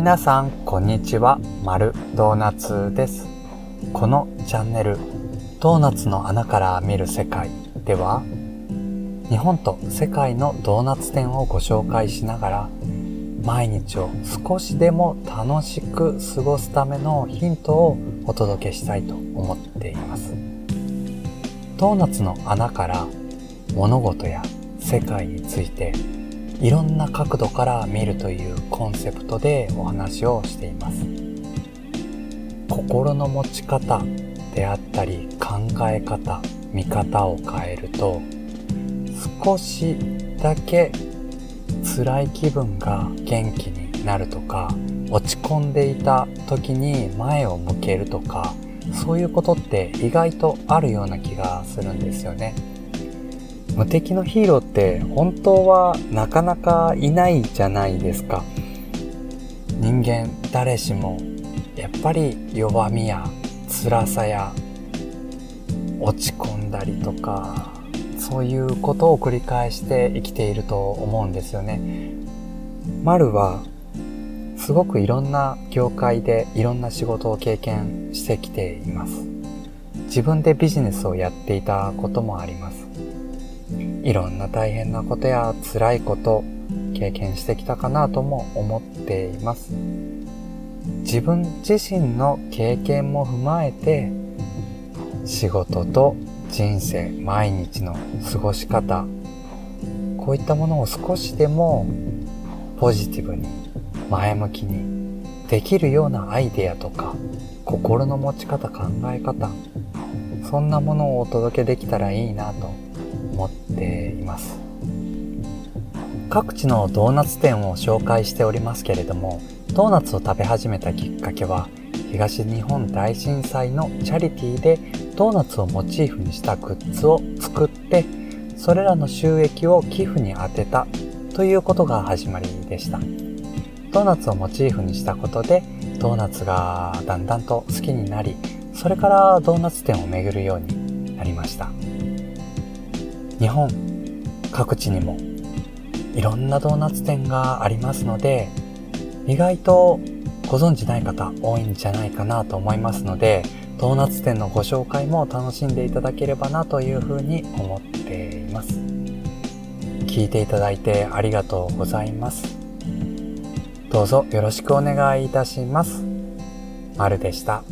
皆さんこんにちは、まるドーナツです。このチャンネルドーナツの穴から見る世界では、日本と世界のドーナツ店をご紹介しながら、毎日を少しでも楽しく過ごすためのヒントをお届けしたいと思っています。ドーナツの穴から物事や世界についていろんな角度から見るというコンセプトでお話をしています。心の持ち方であったり、考え方、見方を変えると、少しだけ辛い気分が元気になるとか、落ち込んでいた時に前を向けるとか、そういうことって意外とあるような気がするんですよね。無敵のヒーローって本当はなかなかいないじゃないですか。人間誰しもやっぱり弱みや辛さや落ち込んだりとか、そういうことを繰り返して生きていると思うんですよね。まるはすごくいろんな業界でいろんな仕事を経験してきています。自分でビジネスをやっていたこともあります。いろんな大変なことや辛いこと経験してきたかなとも思っています。自分自身の経験も踏まえて、仕事と人生、毎日の過ごし方、こういったものを少しでもポジティブに前向きにできるようなアイデアとか、心の持ち方、考え方、そんなものをお届けできたらいいなと思っています。各地のドーナツ店を紹介しておりますけれども、ドーナツを食べ始めたきっかけは、東日本大震災のチャリティーでドーナツをモチーフにしたグッズを作って、それらの収益を寄付に充てたということが始まりでした。ドーナツをモチーフにしたことで、ドーナツがだんだんと好きになり、それからドーナツ店を巡るようになりました。日本各地にもいろんなドーナツ店がありますので、意外とご存じない方多いんじゃないかなと思いますので、ドーナツ店のご紹介も楽しんでいただければなというふうに思っています。聞いていただいてありがとうございます。どうぞよろしくお願いいたします。まるでした。